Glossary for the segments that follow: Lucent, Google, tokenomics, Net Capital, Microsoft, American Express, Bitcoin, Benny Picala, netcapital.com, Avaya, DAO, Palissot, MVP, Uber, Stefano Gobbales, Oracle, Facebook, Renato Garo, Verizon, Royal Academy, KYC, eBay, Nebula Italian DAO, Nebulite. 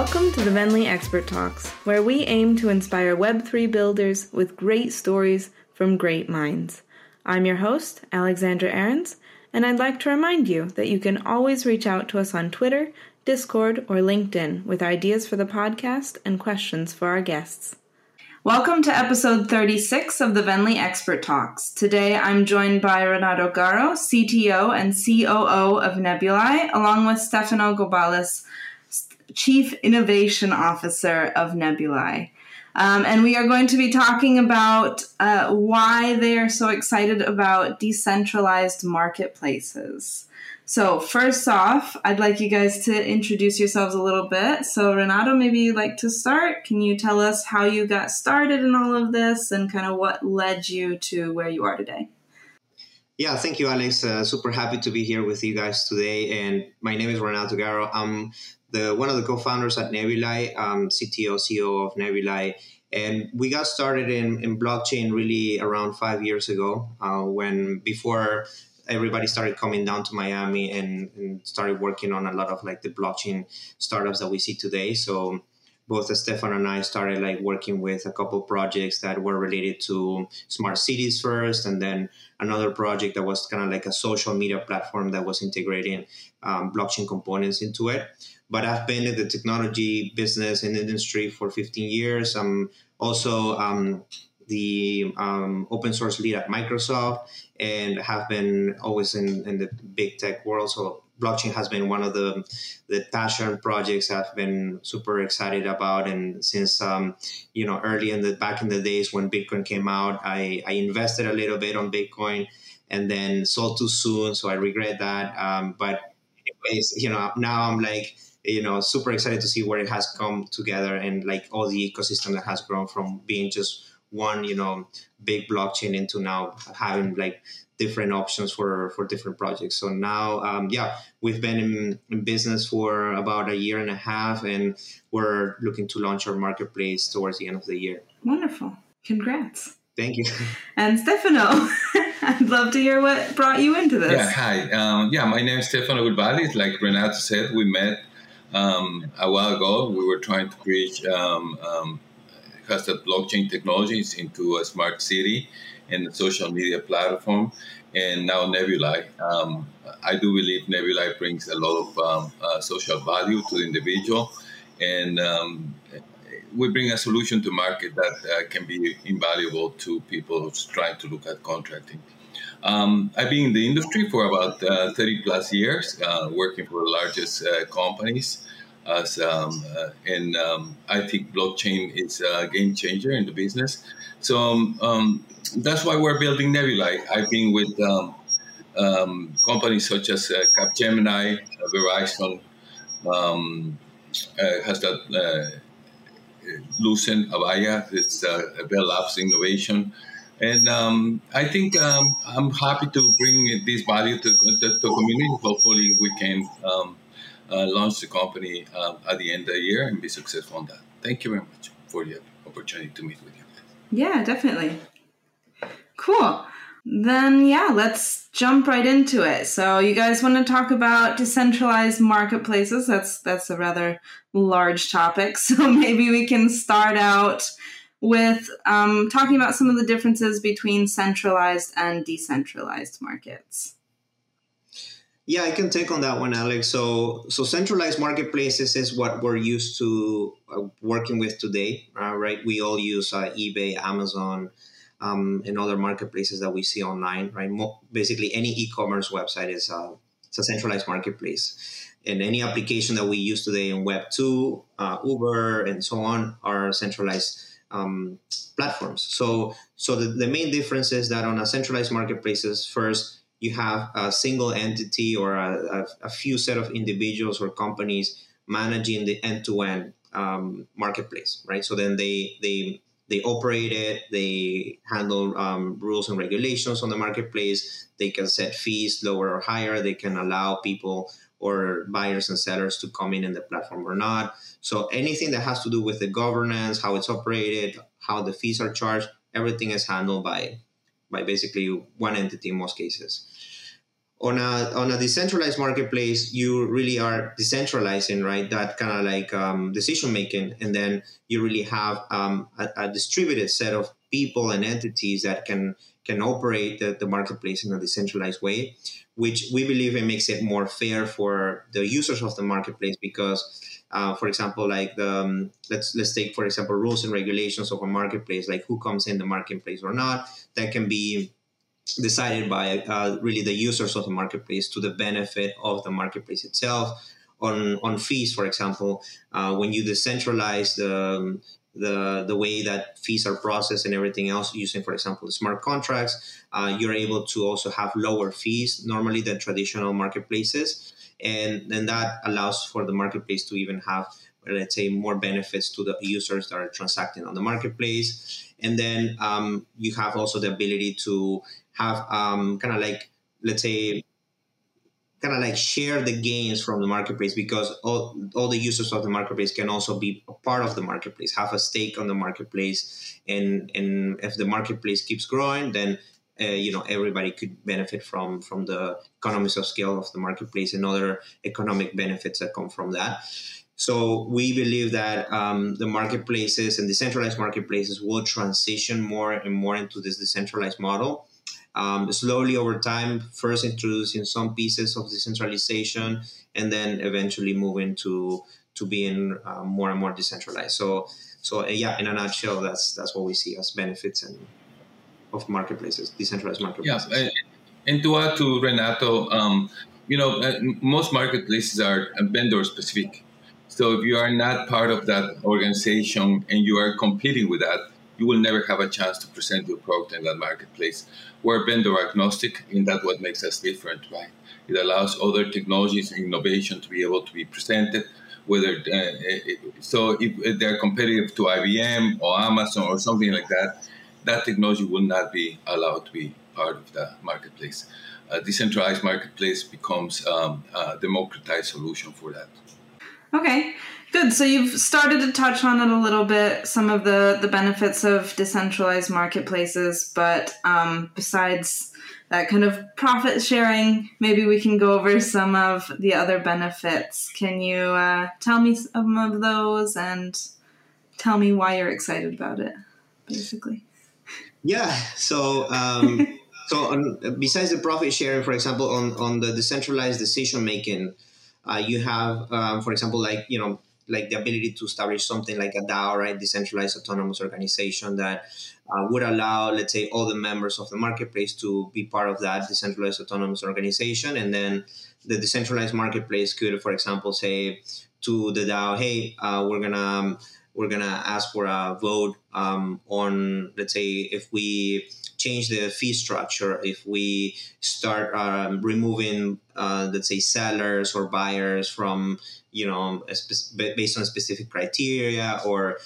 Welcome to the Venly Expert Talks, where we aim to inspire Web3 builders with great stories from great minds. I'm your host, Alexandra Ahrens, and I'd like to remind you that you can always reach out to us on Twitter, Discord, or LinkedIn with ideas for the podcast and questions for our guests. Welcome to episode 36 of the Venly Expert Talks. Today I'm joined by Renato Garo, CTO and COO of Nebulite, along with Stefano Gobbales, Chief Innovation Officer of Nebulite. And we are going to be talking about why they are so excited about decentralized marketplaces. So first off, I'd like you guys to introduce yourselves a little bit. So Renato, maybe you'd like to start. Can you tell us how you got started in all of this and kind of what led you to where you are today? Yeah, thank you, Alex. Super happy to be here with you guys today. And my name is Renato Garo. I'm one of the co-founders at Nebulite, CTO, CEO of Nebulite. And we got started in blockchain really around 5 years ago before everybody started coming down to Miami and started working on a lot of like the blockchain startups that we see today. So both Stefan and I started like working with a couple projects that were related to smart cities first, and then another project that was kind of like a social media platform that was integrating blockchain components into it. But I've been in the technology business and industry for 15 years. I'm also the open source lead at Microsoft and have been always in the big tech world. So blockchain has been one of the passion projects I've been super excited about. And since, early back in the days when Bitcoin came out, I invested a little bit on Bitcoin and then sold too soon. So I regret that. But anyways, now I'm like, super excited to see where it has come together and like all the ecosystem that has grown from being just one, big blockchain into now having like different options for different projects. So now, we've been in business for about a year and a half, and we're looking to launch our marketplace towards the end of the year. Wonderful. Congrats. Thank you. And Stefano, I'd love to hear what brought you into this. Yeah, hi. My name is Stefano Gobbales. Like Renato said, we met a while ago. We were trying to bridge custom blockchain technologies into a smart city and a social media platform, and now Nebulite. I do believe Nebulite brings a lot of social value to the individual, and we bring a solution to market that can be invaluable to people who's trying to look at contracting. I've been in the industry for about 30 plus years, working for the largest companies. I think blockchain is a game changer in the business. So that's why we're building Nebulite. I've been with companies such as Capgemini, Verizon, Lucent, Avaya, it's Bell Labs Innovation. And I think I'm happy to bring this value to the community. Hopefully we can launch the company at the end of the year and be successful on that. Thank you very much for the opportunity to meet with you guys. Yeah, definitely. Cool. Then, let's jump right into it. So you guys want to talk about decentralized marketplaces. That's a rather large topic. So maybe we can start out with talking about some of the differences between centralized and decentralized markets. Yeah, I can take on that one, Alex. So centralized marketplaces is what we're used to working with today, right? We all use eBay, Amazon, and other marketplaces that we see online, right? Basically, any e-commerce website is a centralized marketplace. And any application that we use today in Web 2, Uber, and so on are centralized platforms. So the main difference is that on a centralized marketplaces, first, you have a single entity or a few set of individuals or companies managing the end-to-end marketplace, right? So then they operate it, they handle rules and regulations on the marketplace, they can set fees lower or higher, they can allow people or buyers and sellers to come in the platform or not. So anything that has to do with the governance, how it's operated, how the fees are charged, everything is handled by basically one entity in most cases. on a decentralized marketplace, you really are decentralizing, right? That kind of like decision making, and then you really have a distributed set of people and entities that can operate the marketplace in a decentralized way, which we believe it makes it more fair for the users of the marketplace. Because, for example, like the let's take for example rules and regulations of a marketplace, like who comes in the marketplace or not, that can be decided by really the users of the marketplace to the benefit of the marketplace itself. On fees, for example, when you decentralize the way that fees are processed and everything else using, for example, the smart contracts, you're able to also have lower fees normally than traditional marketplaces. And then that allows for the marketplace to even have, let's say, more benefits to the users that are transacting on the marketplace. And then you have also the ability to have kind of like, let's say, kind of like share the gains from the marketplace, because all the users of the marketplace can also be a part of the marketplace, have a stake on the marketplace. And if the marketplace keeps growing, then, you know, everybody could benefit from the economies of scale of the marketplace and other economic benefits that come from that. So we believe that the marketplaces and decentralized marketplaces will transition more and more into this decentralized model. Slowly over time, first introducing some pieces of decentralization, and then eventually moving to being more and more decentralized. So yeah, in a nutshell, that's what we see as benefits and of marketplaces, decentralized marketplaces. Yeah, and to add to Renato, you know, most marketplaces are vendor specific. So if you are not part of that organization and you are competing with that, you will never have a chance to present your product in that marketplace. We're vendor agnostic, and that's what makes us different, right? It allows other technologies and innovation to be able to be presented. Whether so if they're competitive to IBM or Amazon or something like that, that technology will not be allowed to be part of the marketplace. A decentralized marketplace becomes a democratized solution for that. Okay, good. So you've started to touch on it a little bit, some of the benefits of decentralized marketplaces, but besides that kind of profit sharing, maybe we can go over some of the other benefits. Can you tell me some of those and tell me why you're excited about it, basically? Yeah, so... so besides the profit sharing, for example, on the decentralized decision-making, you have, for example, like, you know, like the ability to establish something like a DAO, right? Decentralized autonomous organization that would allow, let's say, all the members of the marketplace to be part of that decentralized autonomous organization. And then the decentralized marketplace could, for example, say to the DAO, hey, we're going to ask for a vote on, let's say, if we change the fee structure, if we start removing, let's say, sellers or buyers from, you know, based on specific criteria, or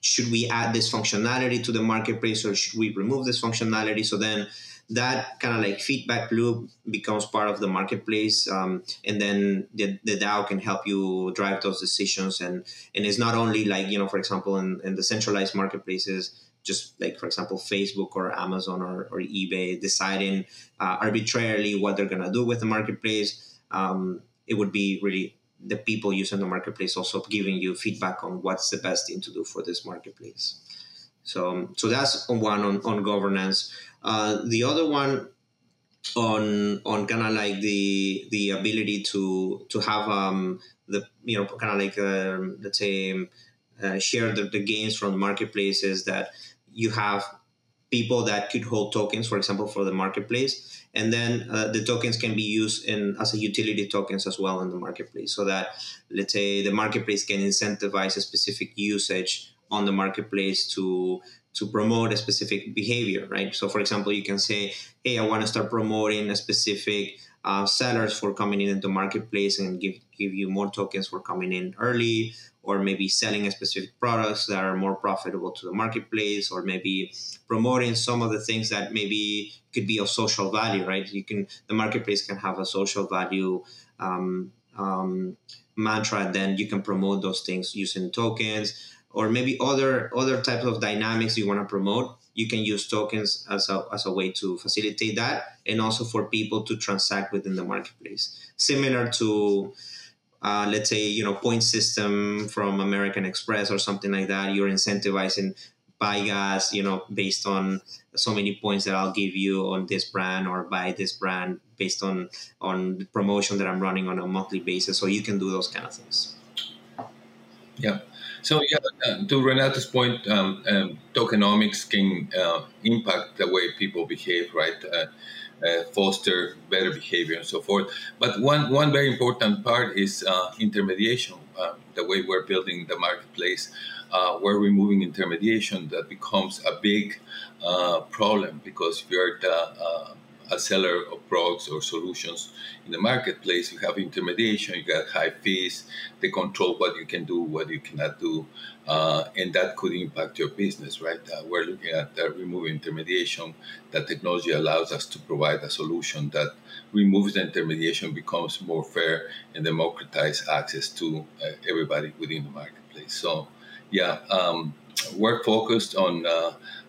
should we add this functionality to the marketplace, or should we remove this functionality? So then that kind of like feedback loop becomes part of the marketplace, and then the DAO can help you drive those decisions. And it's not only like, you know, for example, in the centralized marketplaces, just like, for example, Facebook or Amazon or eBay deciding arbitrarily what they're going to do with the marketplace. It would be really the people using the marketplace also giving you feedback on what's the best thing to do for this marketplace. So that's one on governance. The other one on kind of like the ability to have the, you know, kind of like, let's say, share the gains from the marketplace is that you have people that could hold tokens, for example, for the marketplace, and then the tokens can be used as a utility tokens as well in the marketplace, so that, let's say, the marketplace can incentivize a specific usage on the marketplace to promote a specific behavior, right? So, for example, you can say, hey, I want to start promoting a specific sellers for coming into marketplace and give you more tokens for coming in early, or maybe selling a specific products that are more profitable to the marketplace, or maybe promoting some of the things that maybe could be of social value, right? The marketplace can have a social value mantra, then you can promote those things using tokens, or maybe other types of dynamics you want to promote. you can use tokens as a way to facilitate that, and also for people to transact within the marketplace. Similar to, let's say, you know, point system from American Express or something like that. You're incentivizing buy gas, you know, based on so many points that I'll give you on this brand, or buy this brand based on the promotion that I'm running on a monthly basis. So you can do those kind of things. Yeah. So yeah, to Renato's point, tokenomics can impact the way people behave, right? Foster better behavior and so forth. But one very important part is intermediation. The way we're building the marketplace, we're removing intermediation. That becomes a big problem, because if you're a seller of products or solutions in the marketplace, you have intermediation, you got high fees, they control what you can do, what you cannot do, and that could impact your business, right? We're looking at removing intermediation. That technology allows us to provide a solution that removes the intermediation, becomes more fair, and democratizes access to everybody within the marketplace. So yeah, we're focused on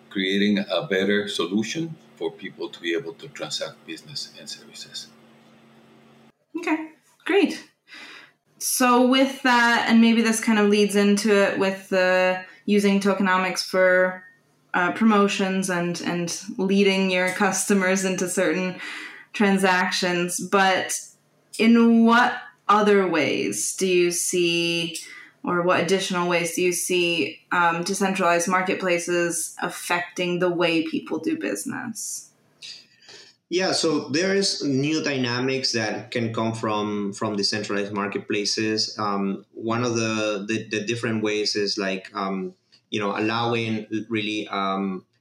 creating a better solution for people to be able to transact business and services. Okay, great. So with that, and maybe this kind of leads into it with the using tokenomics for promotions and leading your customers into certain transactions, but in what other ways do you see, or what additional ways do you see decentralized marketplaces affecting the way people do business? Yeah, so there is new dynamics that can come from decentralized marketplaces. One of the different ways is like, you know, allowing really,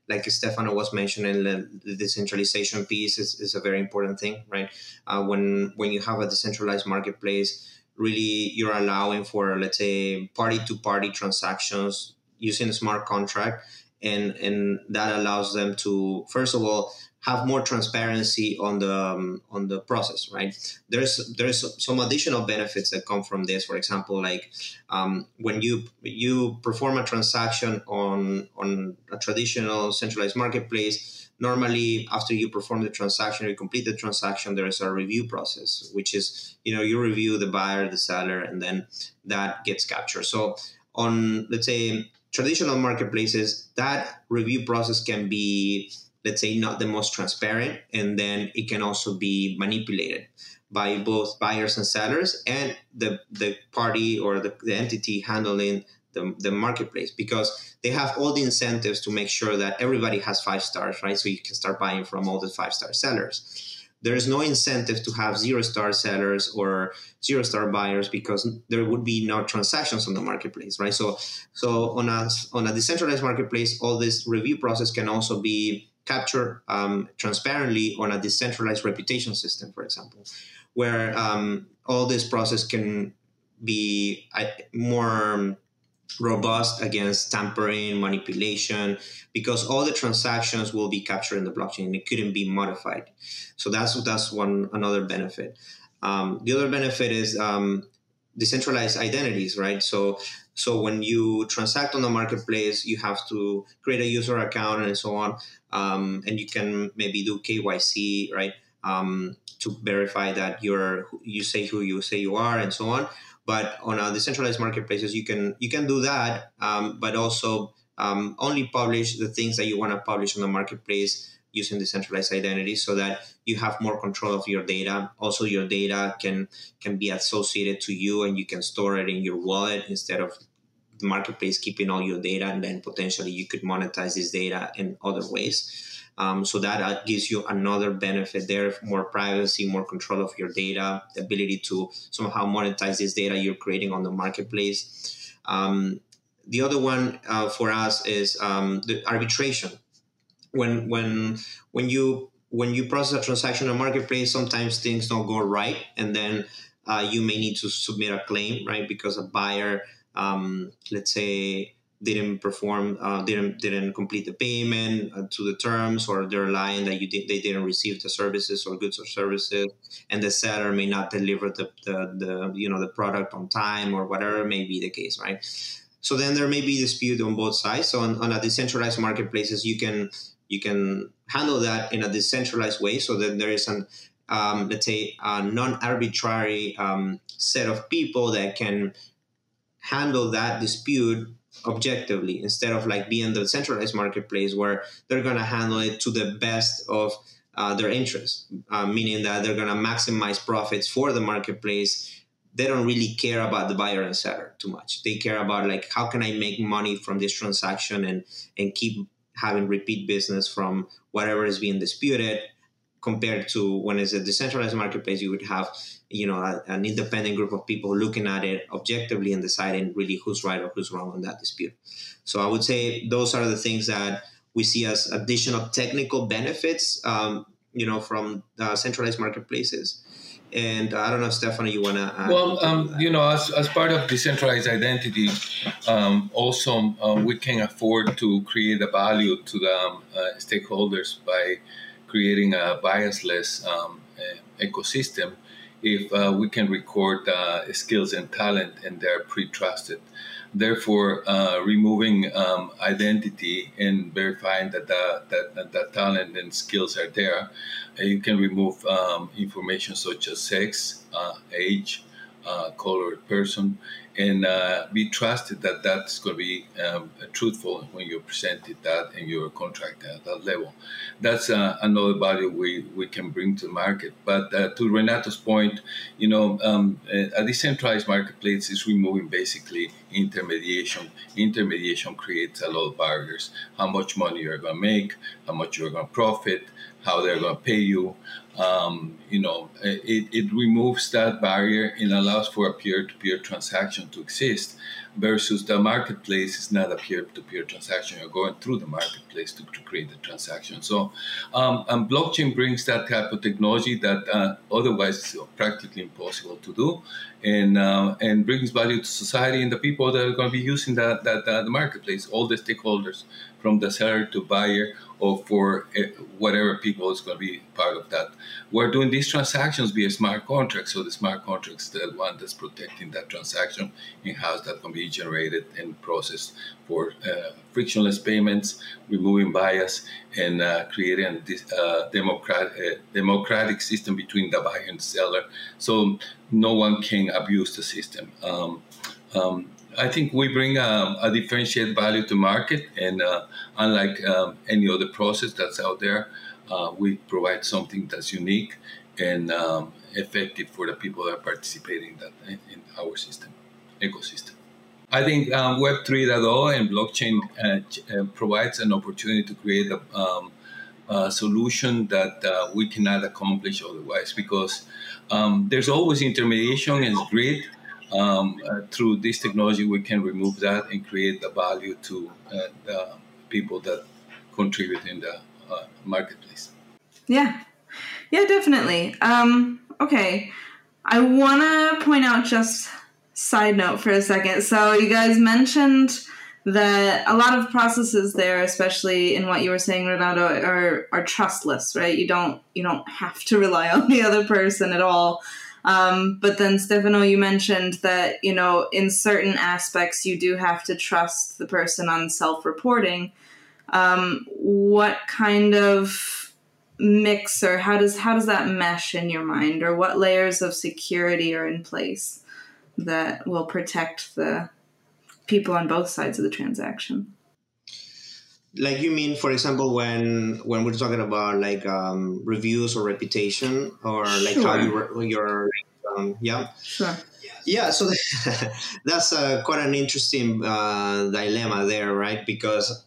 like Stefano was mentioning, the decentralization piece is a very important thing, right? When you have a decentralized marketplace, really, you're allowing for, let's say, party-to-party transactions using a smart contract, and that allows them to, first of all, have more transparency on the process, right? There's some additional benefits that come from this. For example, like when you perform a transaction on a traditional centralized marketplace, normally after you perform the transaction, you complete the transaction, there is a review process, which is, you know, you review the buyer, the seller, and then that gets captured. So on, let's say, traditional marketplaces, that review process can be, let's say, not the most transparent, and then it can also be manipulated by both buyers and sellers and the party or the entity handling the marketplace, because they have all the incentives to make sure that everybody has 5 stars, right? So you can start buying from all the 5-star sellers. There is no incentive to have 0-star sellers or 0-star buyers, because there would be no transactions on the marketplace, right? So on a decentralized marketplace, all this review process can also be captured transparently on a decentralized reputation system, for example, where all this process can be more robust against tampering, manipulation, because all the transactions will be captured in the blockchain. It couldn't be modified. So that's another benefit. The other benefit is decentralized identities, right? So when you transact on the marketplace, you have to create a user account and so on, and you can maybe do KYC, right, to verify that you say who you are and so on. But on our decentralized marketplaces, you can do that, but also only publish the things that you want to publish on the marketplace using decentralized identities, so that you have more control of your data. Also, your data can be associated to you, and you can store it in your wallet instead of the marketplace keeping all your data, and then potentially you could monetize this data in other ways. So that gives you another benefit there, more privacy, more control of your data, the ability to somehow monetize this data you're creating on the marketplace. The other one for us is the arbitration. When you process a transaction on marketplace, sometimes things don't go right, and then you may need to submit a claim, right? Because a buyer, let's say, didn't complete the payment to the terms, or they're lying that they didn't receive the services or goods or services, and the seller may not deliver the product on time, or whatever may be the case, right? So then there may be dispute on both sides. So on a decentralized marketplaces, you can handle that in a decentralized way. So that there is an let's say a non-arbitrary set of people that can handle that dispute objectively, instead of like being the centralized marketplace where they're going to handle it to the best of their interests, meaning that they're going to maximize profits for the marketplace. They don't really care about the buyer and seller too much. They care about like, how can I make money from this transaction and keep having repeat business from whatever is being disputed, compared to when it's a decentralized marketplace, you would have, you know, an independent group of people looking at it objectively and deciding really who's right or who's wrong on that dispute. So I would say those are the things that we see as additional technical benefits, you know, from centralized marketplaces. And I don't know, Stefano, you want to add? Well, you know, as part of decentralized identity, also we can afford to create a value to the stakeholders by creating a biasless ecosystem if we can record skills and talent, and they're pre-trusted. Therefore, removing identity and verifying that the talent and skills are there, you can remove information such as sex, age, color, person, and be trusted that that's going to be truthful when you presented that in your contract at that level. That's another value we can bring to the market. But to Renato's point, you know, a decentralized marketplace is removing basically intermediation. Intermediation creates a lot of barriers: how much money you're going to make, how much you're going to profit, how they're going to pay you. You know, it removes that barrier and allows for a peer-to-peer transaction to exist, versus the marketplace is not a peer-to-peer transaction. You're going through the marketplace to create the transaction. So and blockchain brings that type of technology that otherwise is practically impossible to do, and brings value to society and the people that are going to be using the marketplace, all the stakeholders, from the seller to buyer, or for whatever people is going to be part of that. We're doing these transactions via smart contracts, so the smart contracts is the one that's protecting that transaction and how that can be generated and processed for frictionless payments, removing bias, and creating this democratic system between the buyer and the seller, so no one can abuse the system. I think we bring a differentiated value to market, and unlike any other process that's out there, we provide something that's unique and effective for the people that are participating in our system, ecosystem. I think Web 3.0 and blockchain provides an opportunity to create a solution that we cannot accomplish otherwise, because there's always intermediation and greed. Through this technology, we can remove that and create the value to the people that contribute in the marketplace. Yeah, definitely. Okay, I want to point out just side note for a second. So you guys mentioned that a lot of processes there, especially in what you were saying, Renato, are trustless, right? You don't have to rely on the other person at all. But then, Stefano, you mentioned that, you know, in certain aspects, you do have to trust the person on self-reporting. What kind of mix, or how does that mesh in your mind, or what layers of security are in place that will protect the people on both sides of the transaction? Like, you mean, for example, when we're talking about like reviews or reputation, or like sure. How your yeah, sure. Yeah. So that's quite an interesting dilemma there, right? Because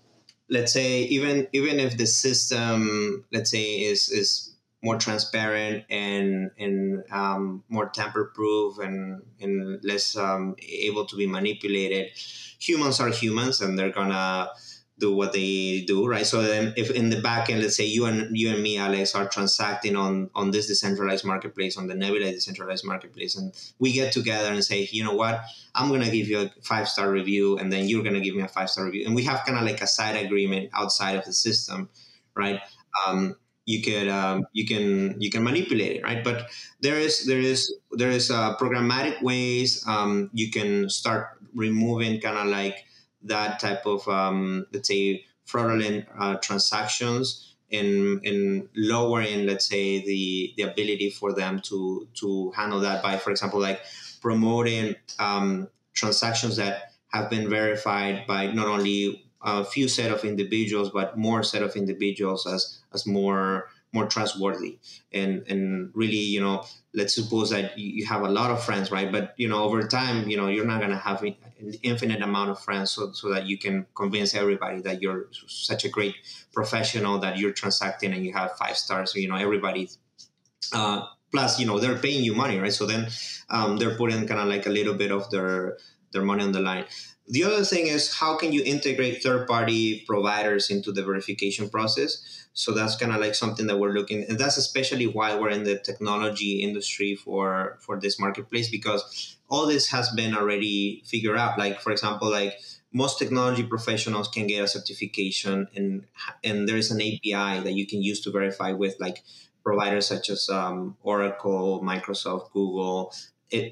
let's say even if the system, let's say, is more transparent and more tamper-proof and less able to be manipulated, humans are humans, and they're gonna do what they do, right? So then if in the back end, let's say you and me, Alex, are transacting on this decentralized marketplace, on the Nebula decentralized marketplace, and we get together and say, you know what, I'm going to give you a 5-star review, and then you're going to give me a 5-star review. And we have kind of like a side agreement outside of the system, right? You can manipulate it, right? But there is programmatic ways you can start removing kind of like that type of, let's say, fraudulent transactions and lowering, let's say, the ability for them to handle that by, for example, like promoting transactions that have been verified by not only a few set of individuals, but more set of individuals as more trustworthy. And really, you know, let's suppose that you have a lot of friends, right? But, you know, over time, you know, you're not going to have an infinite amount of friends so that you can convince everybody that you're such a great professional, that you're transacting and you have 5 stars, you know, everybody. Plus, you know, they're paying you money, right? So then they're putting kind of like a little bit of their money on the line. The other thing is, how can you integrate third-party providers into the verification process? So that's kind of like something that we're looking, and that's especially why we're in the technology industry for this marketplace, because all this has been already figured out. Like, for example, like most technology professionals can get a certification, and there is an API that you can use to verify with, like, providers such as Oracle, Microsoft, Google,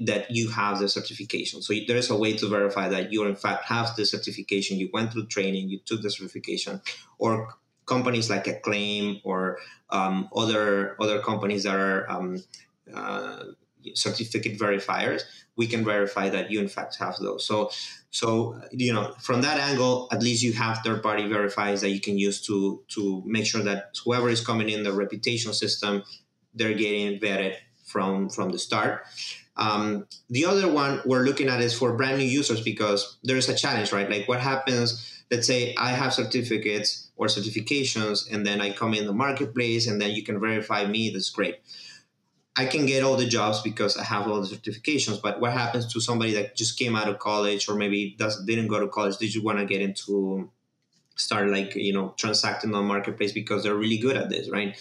that you have the certification. So there is a way to verify that you in fact have the certification, you went through training, you took the certification. Or companies like Acclaim or other companies that are certificate verifiers, we can verify that you in fact have those. So you know, from that angle, at least you have third-party verifiers that you can use to make sure that whoever is coming in the reputation system, they're getting vetted from the start. The other one we're looking at is for brand new users, because there's a challenge, right? Like, what happens, let's say I have certificates or certifications, and then I come in the marketplace and then you can verify me. That's great. I can get all the jobs because I have all the certifications, but what happens to somebody that just came out of college, or maybe didn't go to college? Did you want to get into, start like, you know, transacting on marketplace because they're really good at this, right?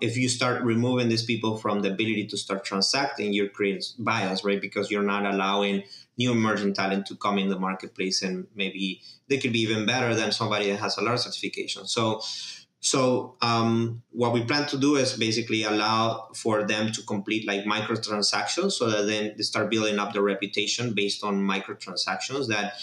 If you start removing these people from the ability to start transacting, you're creating bias, right? Because you're not allowing new emerging talent to come in the marketplace, and maybe they could be even better than somebody that has a lot of certifications. So what we plan to do is basically allow for them to complete like microtransactions, so that then they start building up their reputation based on microtransactions. That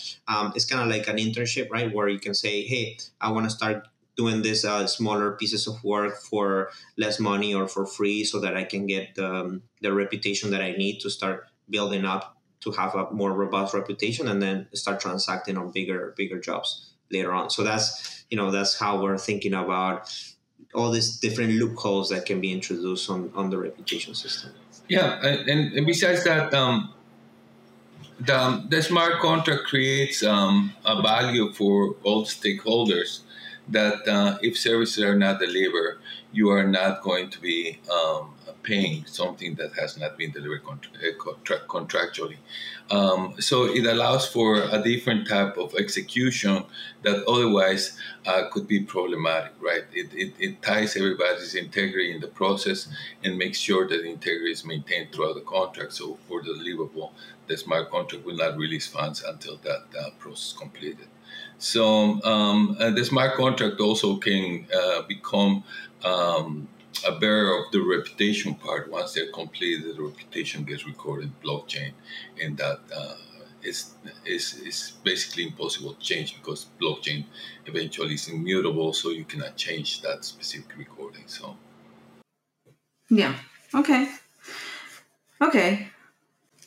it's kind of like an internship, right? Where you can say, hey, I want to start doing these smaller pieces of work for less money or for free, so that I can get the reputation that I need to start building up to have a more robust reputation, and then start transacting on bigger jobs later on. So that's, you know, that's how we're thinking about all these different loopholes that can be introduced on the reputation system. Yeah, and besides that, the smart contract creates a value for all stakeholders, that if services are not delivered, you are not going to be paying something that has not been delivered contractually. So it allows for a different type of execution that otherwise could be problematic, right? It ties everybody's integrity in the process and makes sure that integrity is maintained throughout the contract. So for the deliverable, the smart contract will not release funds until that process is completed. So the smart contract also can become a bearer of the reputation part. Once they're completed, the reputation gets recorded in blockchain, and that is basically impossible to change, because blockchain eventually is immutable, so you cannot change that specific recording. So, yeah, okay.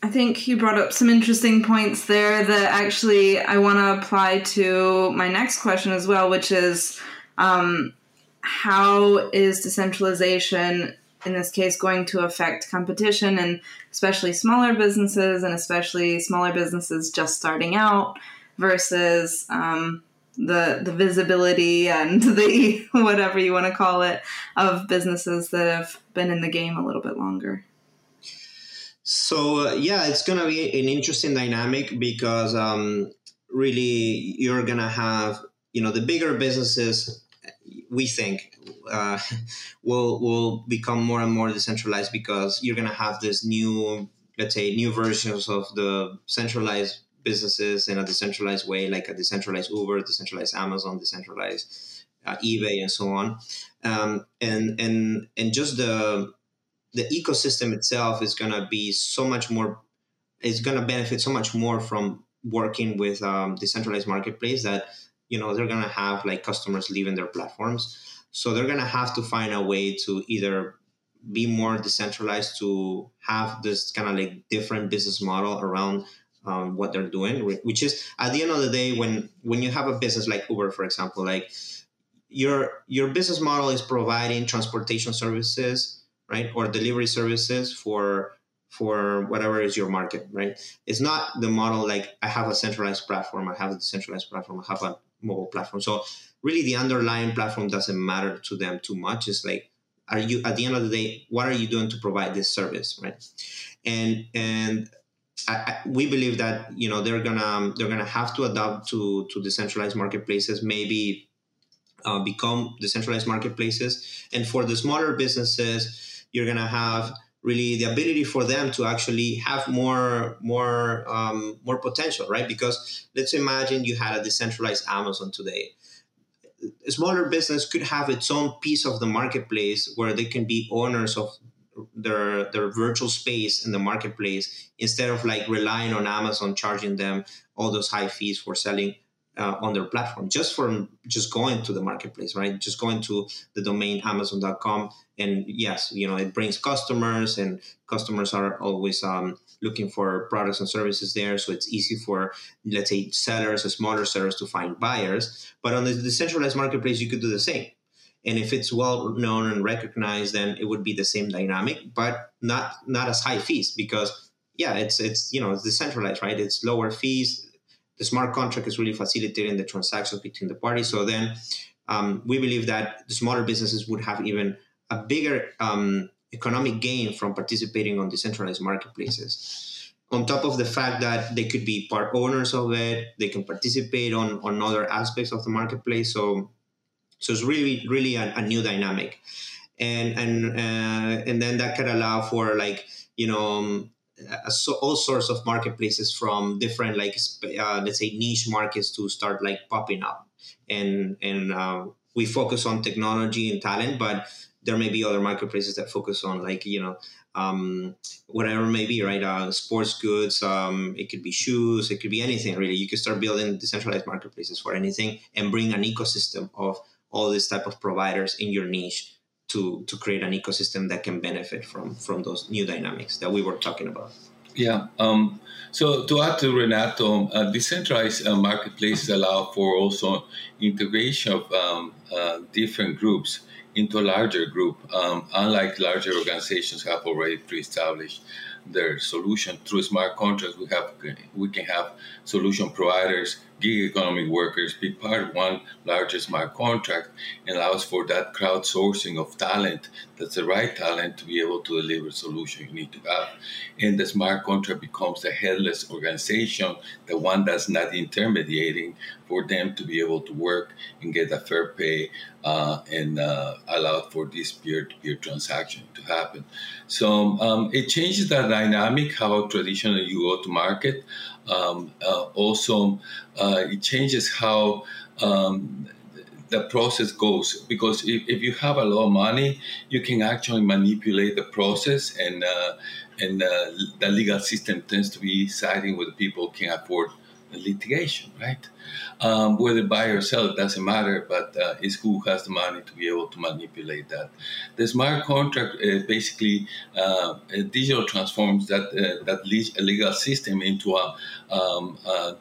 I think you brought up some interesting points there that actually I want to apply to my next question as well, which is how is decentralization, in this case, going to affect competition, and especially smaller businesses just starting out versus the visibility and the whatever you want to call it of businesses that have been in the game a little bit longer? So, yeah, it's going to be an interesting dynamic, because really you're going to have, you know, the bigger businesses, we think, will become more and more decentralized, because you're going to have this new, let's say, new versions of the centralized businesses in a decentralized way, like a decentralized Uber, decentralized Amazon, decentralized eBay, and so on. And just the ecosystem itself is going to benefit so much more from working with decentralized marketplace that, you know, they're going to have like customers leaving their platforms. So they're going to have to find a way to either be more decentralized, to have this kind of like different business model around what they're doing, which is at the end of the day, when you have a business like Uber, for example, like your business model is providing transportation services, right? Or delivery services for whatever is your market, right? It's not the model like I have a centralized platform, I have a decentralized platform, I have a mobile platform. So really the underlying platform doesn't matter to them too much. It's like, are you, at the end of the day, what are you doing to provide this service, right? And we believe that, you know, they're gonna have to adapt to decentralized marketplaces, maybe become decentralized marketplaces. And for the smaller businesses, you're gonna have really the ability for them to actually have more potential, right? Because let's imagine you had a decentralized Amazon today. A smaller business could have its own piece of the marketplace where they can be owners of their virtual space in the marketplace, instead of like relying on Amazon charging them all those high fees for selling on their platform, just going to the marketplace, right? Just going to the domain Amazon.com. And yes, you know, it brings customers, and customers are always looking for products and services there. So it's easy for, let's say, sellers or smaller sellers to find buyers. But on the decentralized marketplace, you could do the same. And if it's well known and recognized, then it would be the same dynamic, but not as high fees, because yeah, it's you know, it's decentralized, right? It's lower fees. The smart contract is really facilitating the transactions between the parties. So then we believe that the smaller businesses would have even a bigger economic gain from participating on decentralized marketplaces. On top of the fact that they could be part owners of it, they can participate on other aspects of the marketplace. So it's really a new dynamic. And then that could allow for, like, you know, so all sorts of marketplaces from different, like, let's say, niche markets to start like popping up. And we focus on technology and talent, but there may be other marketplaces that focus on, like, you know, whatever it may be, right? Sports goods, it could be shoes, it could be anything, really. You could start building decentralized marketplaces for anything and bring an ecosystem of all these type of providers in your niche to create an ecosystem that can benefit from those new dynamics that we were talking about. Yeah. So to add to Renato, decentralized marketplaces allow for also integration of different groups into a larger group, unlike larger organizations have already pre-established their solution. Through smart contracts, we can have solution providers, gig economy workers be part of one larger smart contract, and allows for that crowdsourcing of talent, that's the right talent to be able to deliver solution you need to have. And the smart contract becomes a headless organization, the one that's not intermediating, for them to be able to work and get a fair pay and allow for this peer-to-peer transaction to happen. So it changes the dynamic, how traditionally you go to market. Also, it changes how the process goes, because if you have a lot of money, you can actually manipulate the process, and the legal system tends to be siding with people who can afford litigation, right? Whether buy or sell, it doesn't matter, but it's who has the money to be able to manipulate that. The smart contract basically digital transforms that legal system into a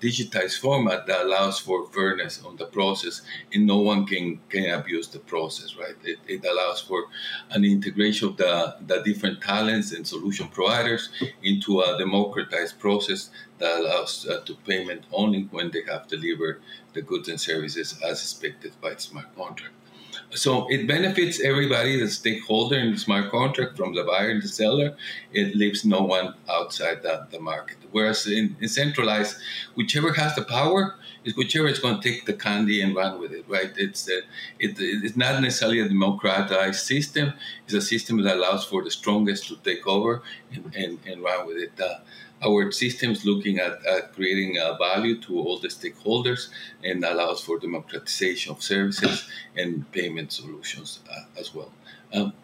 digitized format that allows for fairness on the process, and no one can abuse the process, right? It allows for an integration of the different talents and solution providers into a democratized process that allows to payment only when they have delivered the goods and services as expected by the smart contract. So it benefits everybody, the stakeholder in the smart contract, from the buyer and the seller. It leaves no one outside the market. Whereas in centralized, whichever has the power is whichever is going to take the candy and run with it, right? It's not necessarily a democratized system. It's a system that allows for the strongest to take over and run with it. Our system is looking at creating value to all the stakeholders, and allows for democratization of services and payment solutions as well.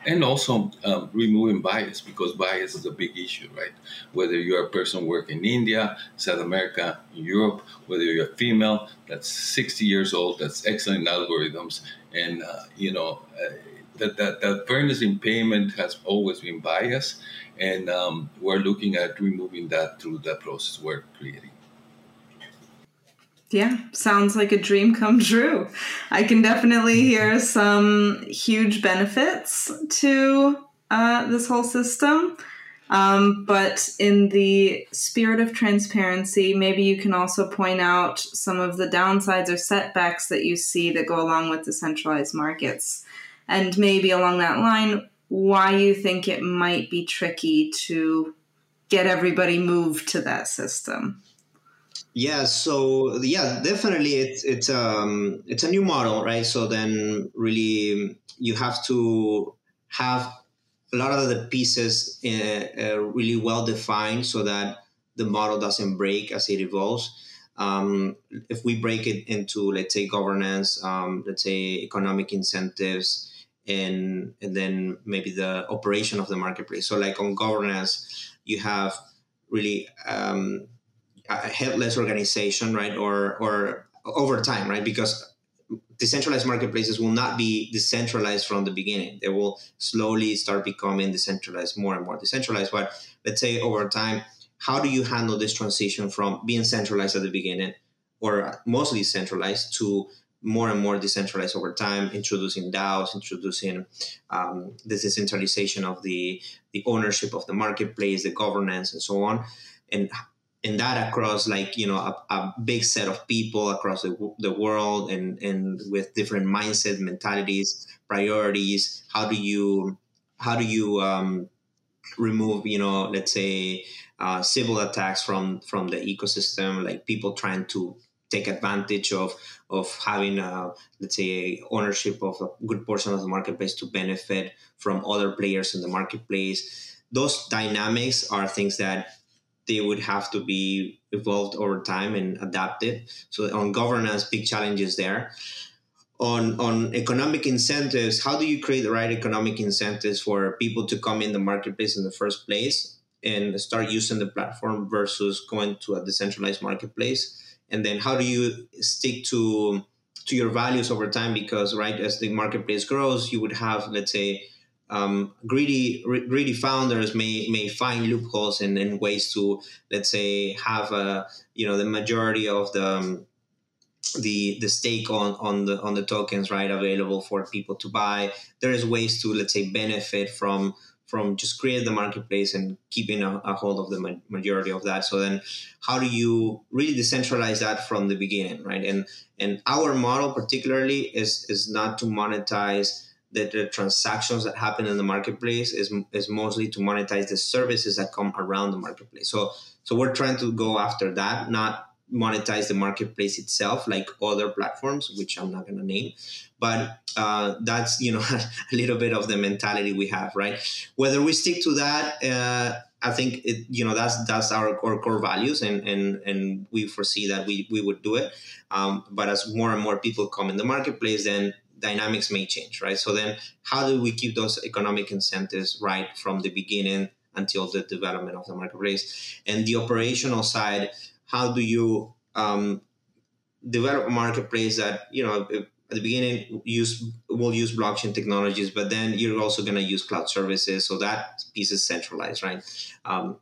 And also removing bias, because bias is a big issue, right? Whether you're a person working in India, South America, Europe, whether you're a female that's 60 years old, that's excellent in algorithms, and that fairness in payment has always been biased, and we're looking at removing that through the process we're creating. Yeah, sounds like a dream come true. I can definitely hear some huge benefits to this whole system. But in the spirit of transparency, maybe you can also point out some of the downsides or setbacks that you see that go along with decentralized markets. And maybe along that line, why you think it might be tricky to get everybody moved to that system. Yeah. So yeah, definitely it's a new model, right? So then really you have to have a lot of the pieces really well defined so that the model doesn't break as it evolves. If we break it into, let's say, governance, let's say economic incentives, and then maybe the operation of the marketplace. So like on governance, you have really, a headless organization, right? Or over time, right? Because decentralized marketplaces will not be decentralized from the beginning. They will slowly start becoming decentralized, more and more decentralized. But let's say over time, how do you handle this transition from being centralized at the beginning, or mostly centralized, to more and more decentralized over time, introducing DAOs, introducing the decentralization of the ownership of the marketplace, the governance, and so on. And that across, like, a big set of people across the world, and with different mindset, mentalities, priorities. How do you remove, let's say, civil attacks from the ecosystem, like people trying to take advantage of having let's say ownership of a good portion of the marketplace to benefit from other players in the marketplace. Those dynamics are things that they would have to be evolved over time and adapted. So on governance, big challenges there. On economic incentives, how do you create the right economic incentives for people to come in the marketplace in the first place and start using the platform versus going to a decentralized marketplace? And then how do you stick to your values over time? Because, right, as the marketplace grows, you would have, let's say, greedy founders may find loopholes and ways to, let's say, have the majority of the stake on the tokens, right, available for people to buy. There is ways to, let's say, benefit from just create the marketplace and keeping a hold of the majority of that. So then, how do you really decentralize that from the beginning, right? And our model particularly is not to monetize the transactions that happen in the marketplace, is mostly to monetize the services that come around the marketplace. So we're trying to go after that, not monetize the marketplace itself like other platforms, which I'm not going to name. But that's, a little bit of the mentality we have, right? Whether we stick to that, I think, that's our core values, and we foresee that we would do it. But as more and more people come in the marketplace, then dynamics may change, right? So then how do we keep those economic incentives right from the beginning until the development of the marketplace? And the operational side, how do you develop a marketplace that, at the beginning will use blockchain technologies, but then you're also going to use cloud services. So that piece is centralized, right?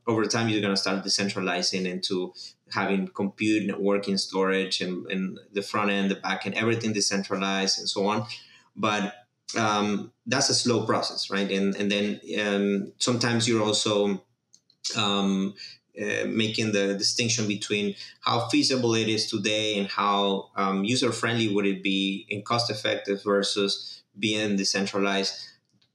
Over time, you're going to start decentralizing into having compute, networking, storage, and the front end, the back end, everything decentralized and so on. But that's a slow process, right? And then sometimes you're also making the distinction between how feasible it is today and how user-friendly would it be and cost-effective versus being decentralized.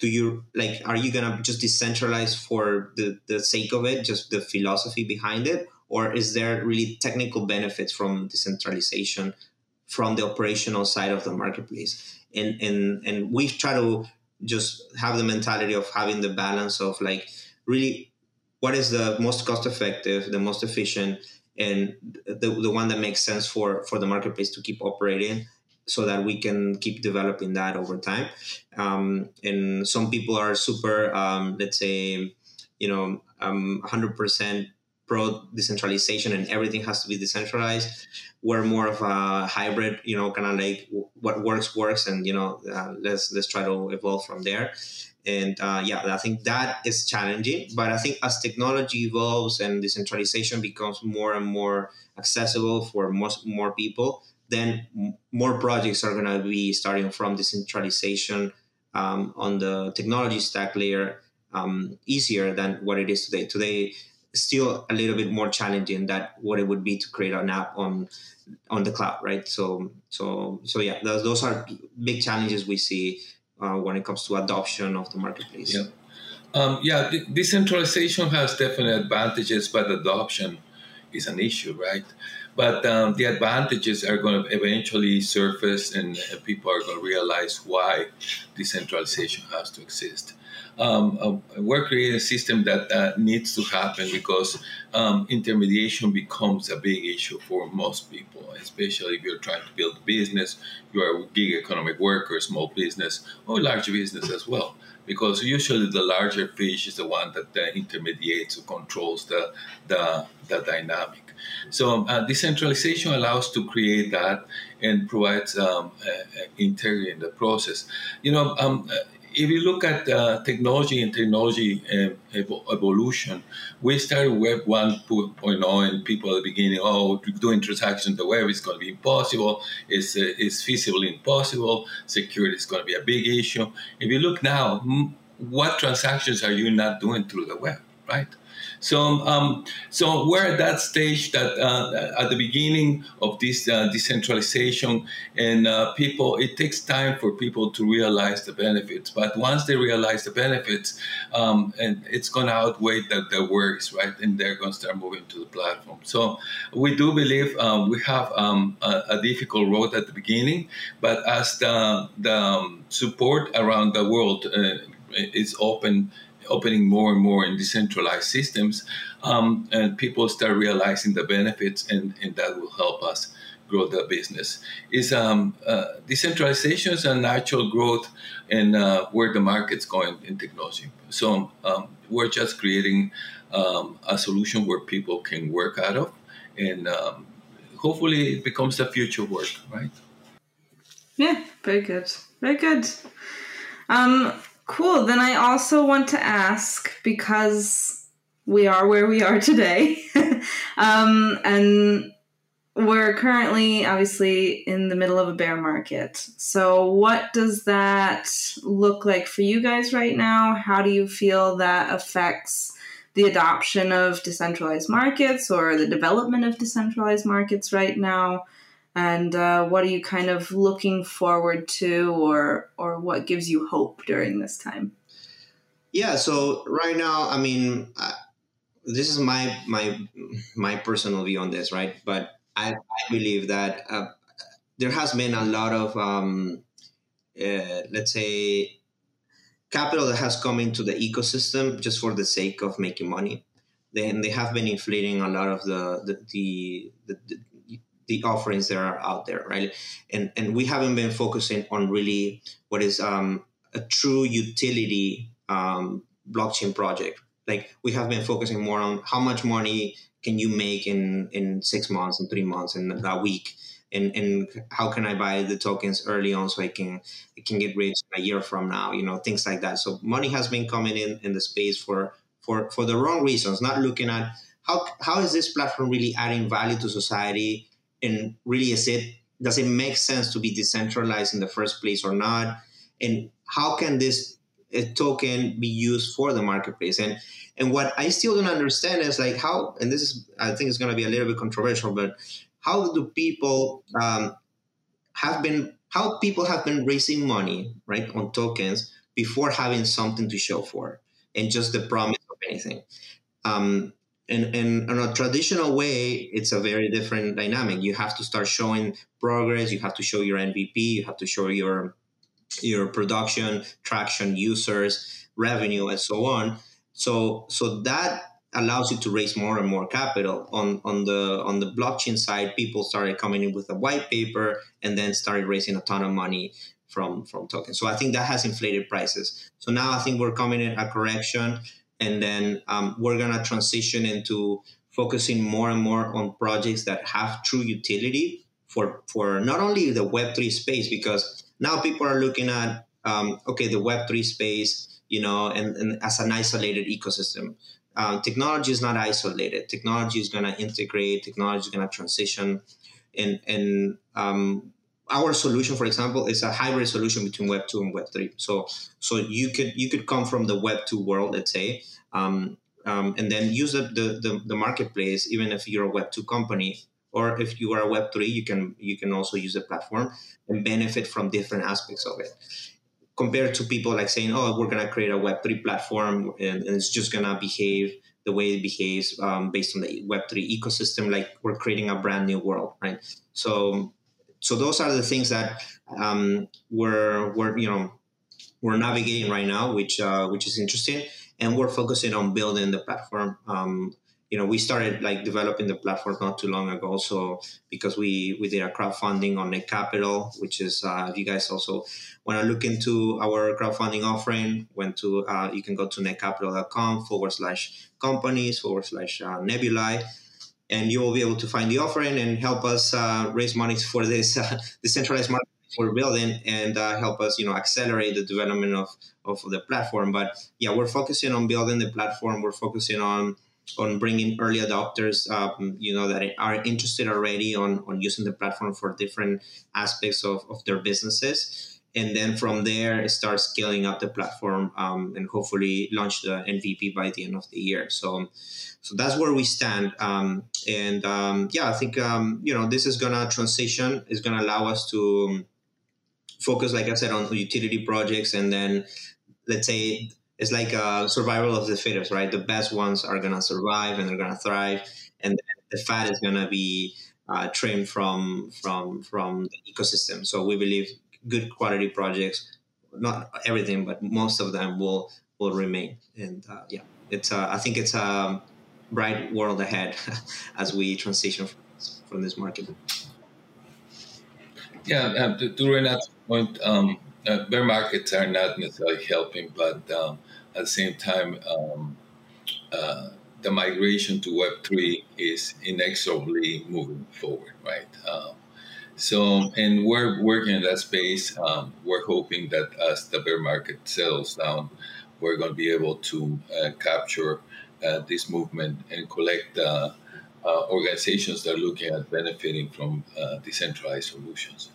Are you going to just decentralize for the sake of it, just the philosophy behind it? Or is there really technical benefits from decentralization from the operational side of the marketplace? And we try to just have the mentality of having the balance of, like, really what is the most cost effective, the most efficient, and the one that makes sense for the marketplace to keep operating, so that we can keep developing that over time. And some people are super, let's say, 100% pro decentralization and everything has to be decentralized. We're more of a hybrid, kind of like what works, and let's try to evolve from there. And I think that is challenging, but I think as technology evolves and decentralization becomes more and more accessible for more people, then more projects are going to be starting from decentralization on the technology stack layer easier than what it is today. Today, still a little bit more challenging than what it would be to create an app on the cloud, right? So yeah, those are big challenges we see when it comes to adoption of the marketplace. Yeah, decentralization has definite advantages, but adoption is an issue, right? But the advantages are going to eventually surface, and people are going to realize why decentralization has to exist. We're creating a system that needs to happen because intermediation becomes a big issue for most people, especially if you're trying to build a business, you are a gig economic worker, small business, or large business as well. Because usually the larger fish is the one that intermediates or controls the dynamic. So decentralization allows to create that and provides integrity in the process. If you look at technology and technology evolution, we started Web 1.0, and people at the beginning, doing transactions on the web is going to be impossible. It's feasibly impossible. Security is going to be a big issue. If you look now, what transactions are you not doing through the web, right? So we're at that stage that at the beginning of this decentralization, and it takes time for people to realize the benefits. But once they realize the benefits, and it's going to outweigh the worries, right? And they're going to start moving to the platform. So we do believe we have a difficult road at the beginning, but as the support around the world is opening more and more in decentralized systems, and people start realizing the benefits, and that will help us grow the business. Decentralization is a natural growth in where the market's going in technology. So we're just creating a solution where people can work out of, and hopefully it becomes the future work, right? Yeah, very good. Very good. Cool. Then I also want to ask, because we are where we are today, and we're currently obviously in the middle of a bear market. So what does that look like for you guys right now? How do you feel that affects the adoption of decentralized markets or the development of decentralized markets right now? And what are you kind of looking forward to, or what gives you hope during this time? Yeah, so right now, I mean, this is my personal view on this, right? But I believe that there has been a lot of, let's say, capital that has come into the ecosystem just for the sake of making money. Then they have been inflating a lot of the offerings that are out there, right? And we haven't been focusing on really what is a true utility blockchain project. Like, we have been focusing more on how much money can you make in 6 months, in 3 months, in that week, and how can I buy the tokens early on so I can get rich a year from now, things like that. So money has been coming in the space for the wrong reasons, not looking at how is this platform really adding value to society, and really does it make sense to be decentralized in the first place or not, and how can this token be used for the marketplace? And what I still don't understand is like how, and this is, I think it's going to be a little bit controversial, but how people have been raising money, right, on tokens before having something to show for it, and just the promise of anything. And in a traditional way, it's a very different dynamic. You have to start showing progress. You have to show your MVP. You have to show your production, traction, users, revenue, and so on. So that allows you to raise more and more capital. On the blockchain side, people started coming in with a white paper and then started raising a ton of money from tokens. So I think that has inflated prices. So now I think we're coming in a correction, and then we're going to transition into focusing more and more on projects that have true utility for not only the Web3 space, because now people are looking at, okay, the Web3 space, you know, and as an isolated ecosystem. Technology is not isolated. Technology is going to integrate. Technology is going to transition. And our solution, for example, is a hybrid solution between Web 2 and Web 3. So you could come from the Web 2 world, let's say, and then use the marketplace, even if you're a Web 2 company, or if you are a Web 3, you can also use the platform and benefit from different aspects of it. Compared to people like saying, oh, we're going to create a Web3 platform and it's just going to behave the way it behaves based on the Web3 ecosystem, like we're creating a brand new world, right? So those are the things that we're navigating right now, which is interesting. And we're focusing on building the platform. We started developing the platform not too long ago. So because we did a crowdfunding on Net Capital, which is if you guys also want to look into our crowdfunding offering, you can go to netcapital.com/companies/Nebulite, and you will be able to find the offering and help us raise money for this decentralized market we're building, and help us, accelerate the development of the platform. But yeah, we're focusing on building the platform. We're focusing on bringing early adopters, that are interested already on using the platform for different aspects of their businesses. And then from there, start scaling up the platform and hopefully launch the MVP by the end of the year. So that's where we stand. I think, this is going to transition. It's going to allow us to focus, like I said, on utility projects. And then, let's say, it's like a survival of the fittest, right? The best ones are going to survive and they're going to thrive. And the fat is going to be trimmed from the ecosystem. So we believe good quality projects, not everything, but most of them will remain. And I think it's a bright world ahead as we transition from this market. Yeah, to Renato's point, bear markets are not necessarily helping, but at the same time, the migration to Web3 is inexorably moving forward, right? And we're working in that space. We're hoping that as the bear market settles down, we're going to be able to capture this movement and collect organizations that are looking at benefiting from decentralized solutions.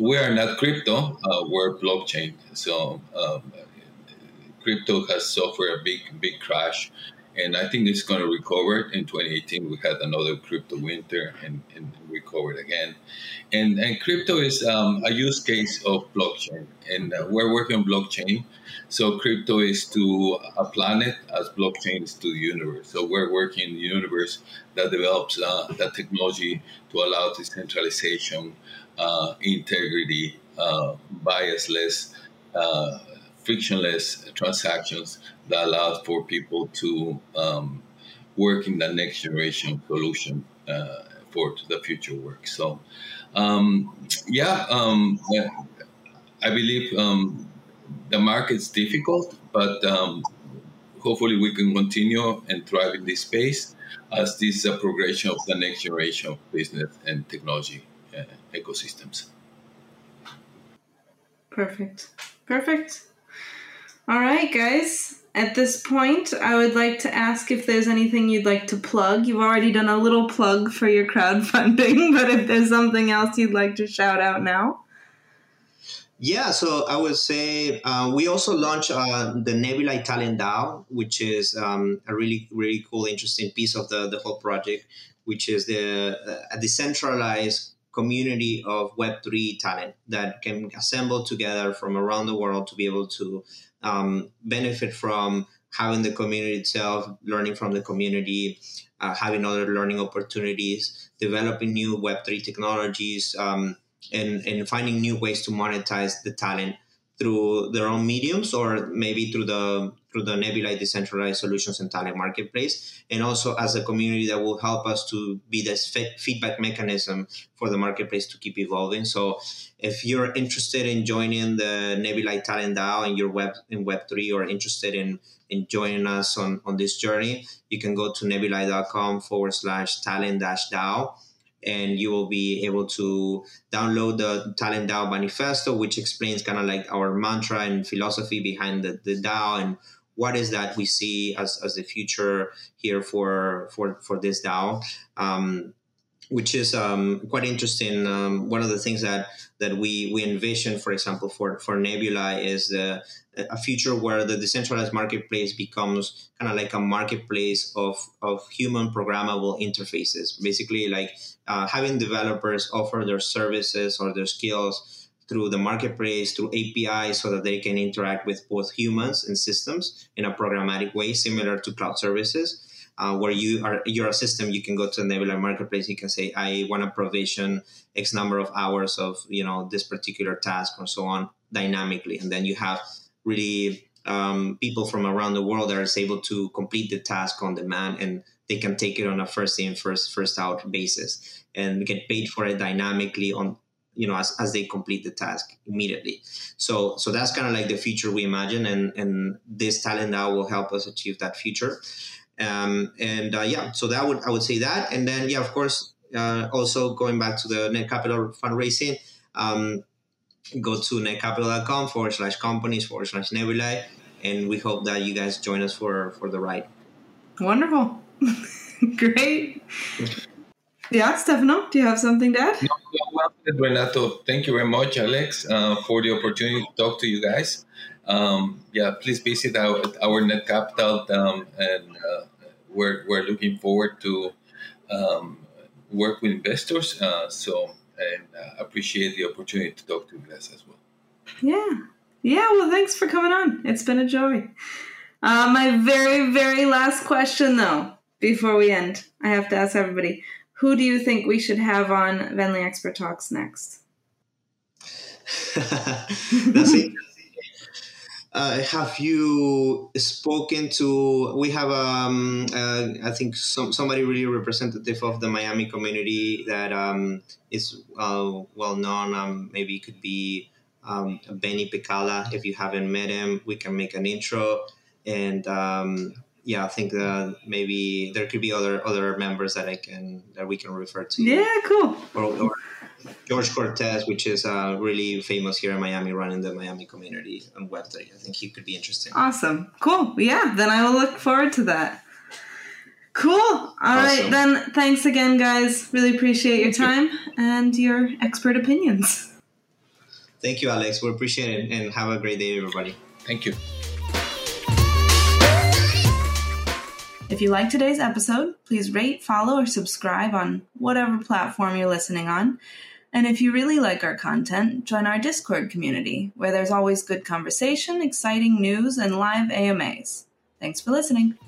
We are not crypto, we're blockchain. So crypto has suffered a big crash, and I think it's going to recover. In 2018, we had another crypto winter and recovered again. And crypto is a use case of blockchain, and we're working on blockchain. So crypto is to a planet as blockchain is to the universe. So we're working in the universe that develops that technology to allow decentralization, integrity, biasless, frictionless transactions that allow for people to work in the next generation solution for the future work. So, I believe the market's difficult, but hopefully we can continue and thrive in this space as this is a progression of the next generation of business and technology ecosystems. Perfect. All right, guys, at this point, I would like to ask if there's anything you'd like to plug. You've already done a little plug for your crowdfunding, but if there's something else you'd like to shout out now. Yeah, so I would say we also launched the Nebula Italian DAO, which is a really, really cool, interesting piece of the whole project, which is a decentralized community of Web3 talent that can assemble together from around the world to be able to benefit from having the community itself, learning from the community, having other learning opportunities, developing new Web3 technologies, and finding new ways to monetize the talent through their own mediums, or maybe through the through the Nebula Decentralized Solutions and Talent Marketplace, and also as a community that will help us to be this feedback mechanism for the marketplace to keep evolving. So if you're interested in joining the Nebula Italian DAO and you're in Web3 or interested in joining us on this journey, you can go to nebulite.com/talent-DAO. And you will be able to download the Talent DAO manifesto, which explains kind of like our mantra and philosophy behind the DAO and what is that we see as the future here for this DAO, which is quite interesting. One of the things that we envision, for example, for Nebula is a future where the decentralized marketplace becomes kind of like a marketplace of human programmable interfaces, basically like having developers offer their services or their skills through the marketplace, through APIs, so that they can interact with both humans and systems in a programmatic way, similar to cloud services. Where you're a system, you can go to the Nebula marketplace. You can say, I want to provision X number of hours of this particular task or so on dynamically. And then you have really people from around the world that are able to complete the task on demand, and they can take it on a first in, first out basis and get paid for it dynamically on as they complete the task immediately. So that's kind of like the future we imagine, and this Talent DAO will help us achieve that future. So I would say that. And then, of course, also going back to the Net Capital fundraising, go to netcapital.com /companies/Nebula. And we hope that you guys join us for the ride. Wonderful. Great. Yeah, Stefano, do you have something to add? No, well, Renato, thank you very much, Alex, for the opportunity to talk to you guys. Please visit our Net Capital, and we're looking forward to work with investors. Appreciate the opportunity to talk to you guys as well. Yeah. Well, thanks for coming on. It's been a joy. My very, very last question, though, before we end, I have to ask everybody: who do you think we should have on Venly Expert Talks next? That's it. Have you spoken to? We have, I think, somebody really representative of the Miami community that is well known. Maybe it could be Benny Picala. If you haven't met him, we can make an intro. And I think that maybe there could be other members that we can refer to. Yeah, cool. Or George Cortez, which is really famous here in Miami, running the Miami community on Web3. I think he could be interesting. Awesome. Cool. Yeah, then I will look forward to that. Cool. All right, then thanks again, guys. Really appreciate your time and your expert opinions. Thank you, Alex. We appreciate it, and have a great day, everybody. Thank you. If you like today's episode, please rate, follow, or subscribe on whatever platform you're listening on. And if you really like our content, join our Discord community, where there's always good conversation, exciting news, and live AMAs. Thanks for listening.